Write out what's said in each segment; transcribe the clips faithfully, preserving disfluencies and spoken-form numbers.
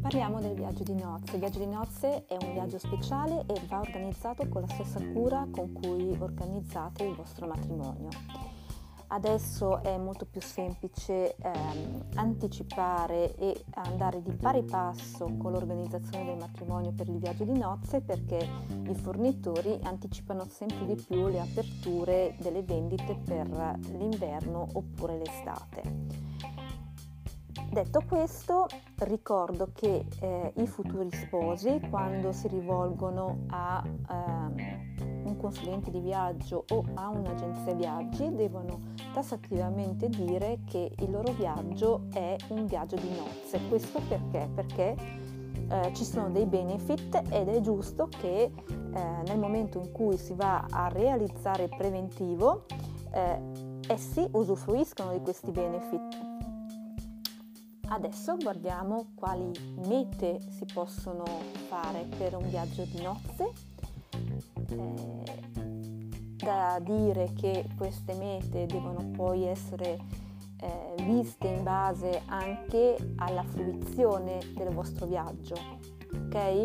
Parliamo del viaggio di nozze. Il viaggio di nozze è un viaggio speciale e va organizzato con la stessa cura con cui organizzate il vostro matrimonio. Adesso è molto più semplice ehm, anticipare e andare di pari passo con l'organizzazione del matrimonio per il viaggio di nozze, perché i fornitori anticipano sempre di più le aperture delle vendite per l'inverno oppure l'estate. Detto questo, ricordo che eh, i futuri sposi, quando si rivolgono a ehm, un consulente di viaggio o a un'agenzia viaggi, devono tassativamente dire che il loro viaggio è un viaggio di nozze. Questo perché? Perché eh, ci sono dei benefit ed è giusto che eh, nel momento in cui si va a realizzare il preventivo eh, essi usufruiscono di questi benefit. Adesso guardiamo quali mete si possono fare per un viaggio di nozze. Eh, da dire che queste mete devono poi essere eh, viste in base anche alla fruizione del vostro viaggio, ok?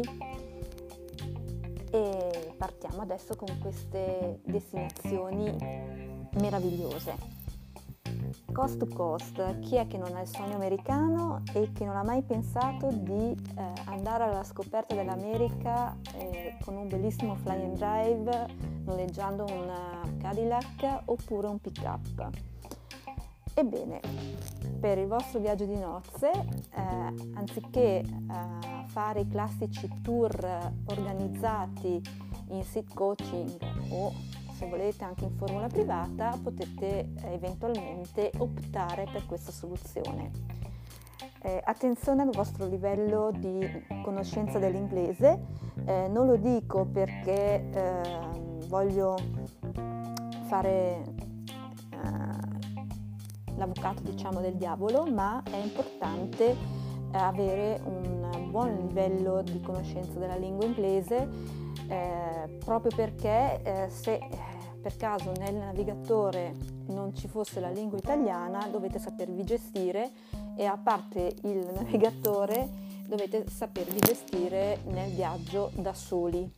E partiamo adesso con queste destinazioni meravigliose. Coast to coast, chi è che non ha il sogno americano e che non ha mai pensato di eh, andare alla scoperta dell'America eh, con un bellissimo fly and drive, noleggiando un Cadillac oppure un pick up? Ebbene, per il vostro viaggio di nozze, eh, anziché eh, fare i classici tour organizzati in seat coaching o se volete anche in formula privata, potete eventualmente optare per questa soluzione. Eh, attenzione al vostro livello di conoscenza dell'inglese, eh, non lo dico perché eh, voglio fare eh, l'avvocato, diciamo, del diavolo, ma è importante avere un buon livello di conoscenza della lingua inglese. Eh, proprio perché eh, se per caso nel navigatore non ci fosse la lingua italiana, dovete sapervi gestire, e a parte il navigatore dovete sapervi gestire nel viaggio da soli.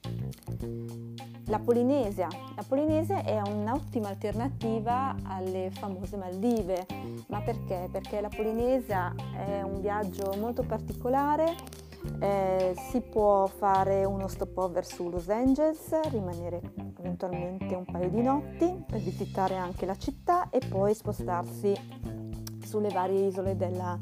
La Polinesia. La Polinesia è un'ottima alternativa alle famose Maldive. Ma perché? Perché la Polinesia è un viaggio molto particolare. Eh, si può fare uno stopover su Los Angeles, rimanere eventualmente un paio di notti, visitare anche la città e poi spostarsi sulle varie isole della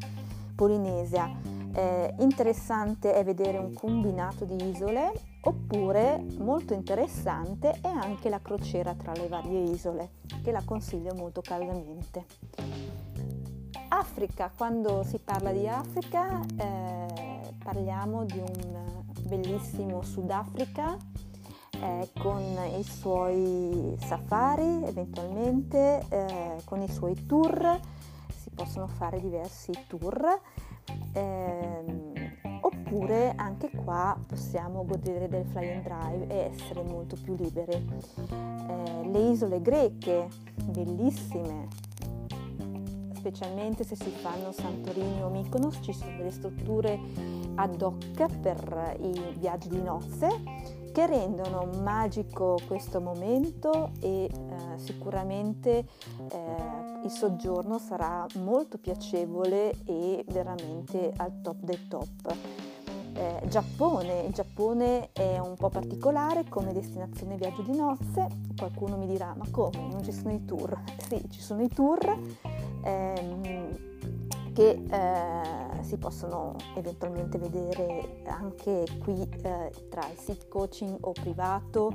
Polinesia. Eh, interessante è vedere un combinato di isole, oppure molto interessante è anche la crociera tra le varie isole, che la consiglio molto caldamente. Africa. Quando si parla di Africa eh, parliamo di un bellissimo Sudafrica eh, con i suoi safari, eventualmente eh, con i suoi tour. Si possono fare diversi tour eh, oppure anche qua possiamo godere del fly and drive e essere molto più liberi. Eh, le isole greche, bellissime, specialmente se si fanno Santorini o Mykonos, ci sono delle strutture ad hoc per i viaggi di nozze che rendono magico questo momento e eh, sicuramente eh, il soggiorno sarà molto piacevole e veramente al top del top. Eh, Giappone. Il Giappone è un po' particolare come destinazione viaggio di nozze. Qualcuno mi dirà: ma come, non ci sono i tour? Sì, ci sono i tour che eh, si possono eventualmente vedere anche qui eh, tra il seat coaching o privato,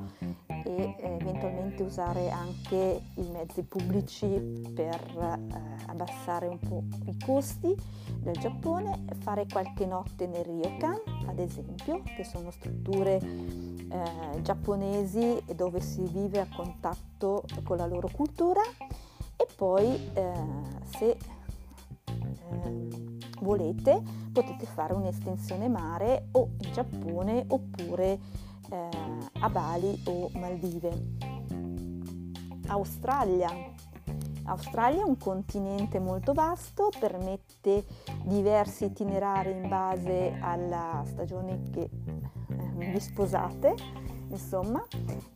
e eh, eventualmente usare anche i mezzi pubblici per eh, abbassare un po' i costi del Giappone, fare qualche notte nel ryokan, ad esempio, che sono strutture eh, giapponesi dove si vive a contatto con la loro cultura. E poi eh, se eh, volete potete fare un'estensione mare o in Giappone oppure eh, a Bali o Maldive. Australia. L'Australia è un continente molto vasto, permette diversi itinerari in base alla stagione che eh, vi sposate, insomma,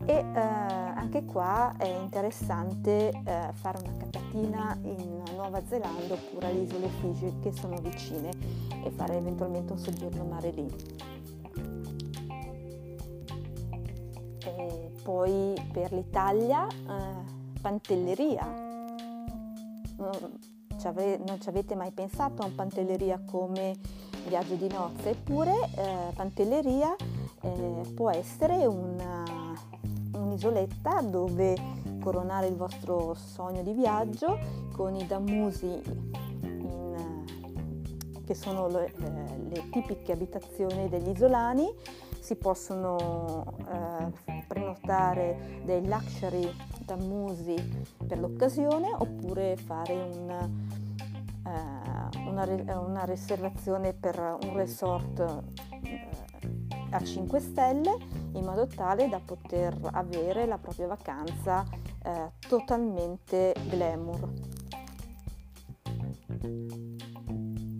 e eh, anche qua è interessante eh, fare una capatina in Nuova Zelanda oppure alle isole Figi che sono vicine e fare eventualmente un soggiorno a mare lì. E poi per l'Italia eh, Pantelleria, non ci avete mai pensato a un Pantelleria come viaggio di nozze, eppure eh, Pantelleria eh, può essere una, un'isoletta dove coronare il vostro sogno di viaggio con i dammusi in, che sono le, le tipiche abitazioni degli isolani. Si possono eh, prenotare dei luxury dammusi per l'occasione oppure fare un, eh, una, una riservazione per un resort eh, a cinque stelle in modo tale da poter avere la propria vacanza eh, totalmente glamour.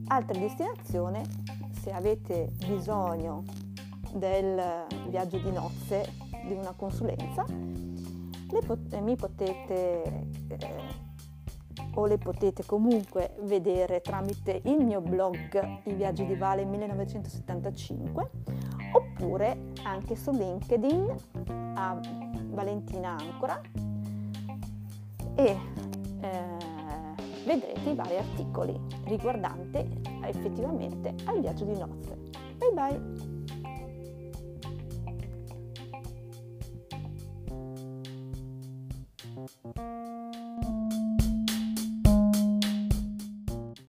Altra destinazione, se avete bisogno del viaggio di nozze, di una consulenza, le pot- mi potete eh, o le potete comunque vedere tramite il mio blog I Viaggi di Vale millenovecentosettantacinque oppure anche su LinkedIn a Valentina Ancora e eh, vedrete i vari articoli riguardanti effettivamente al viaggio di nozze. Bye bye! Thank you.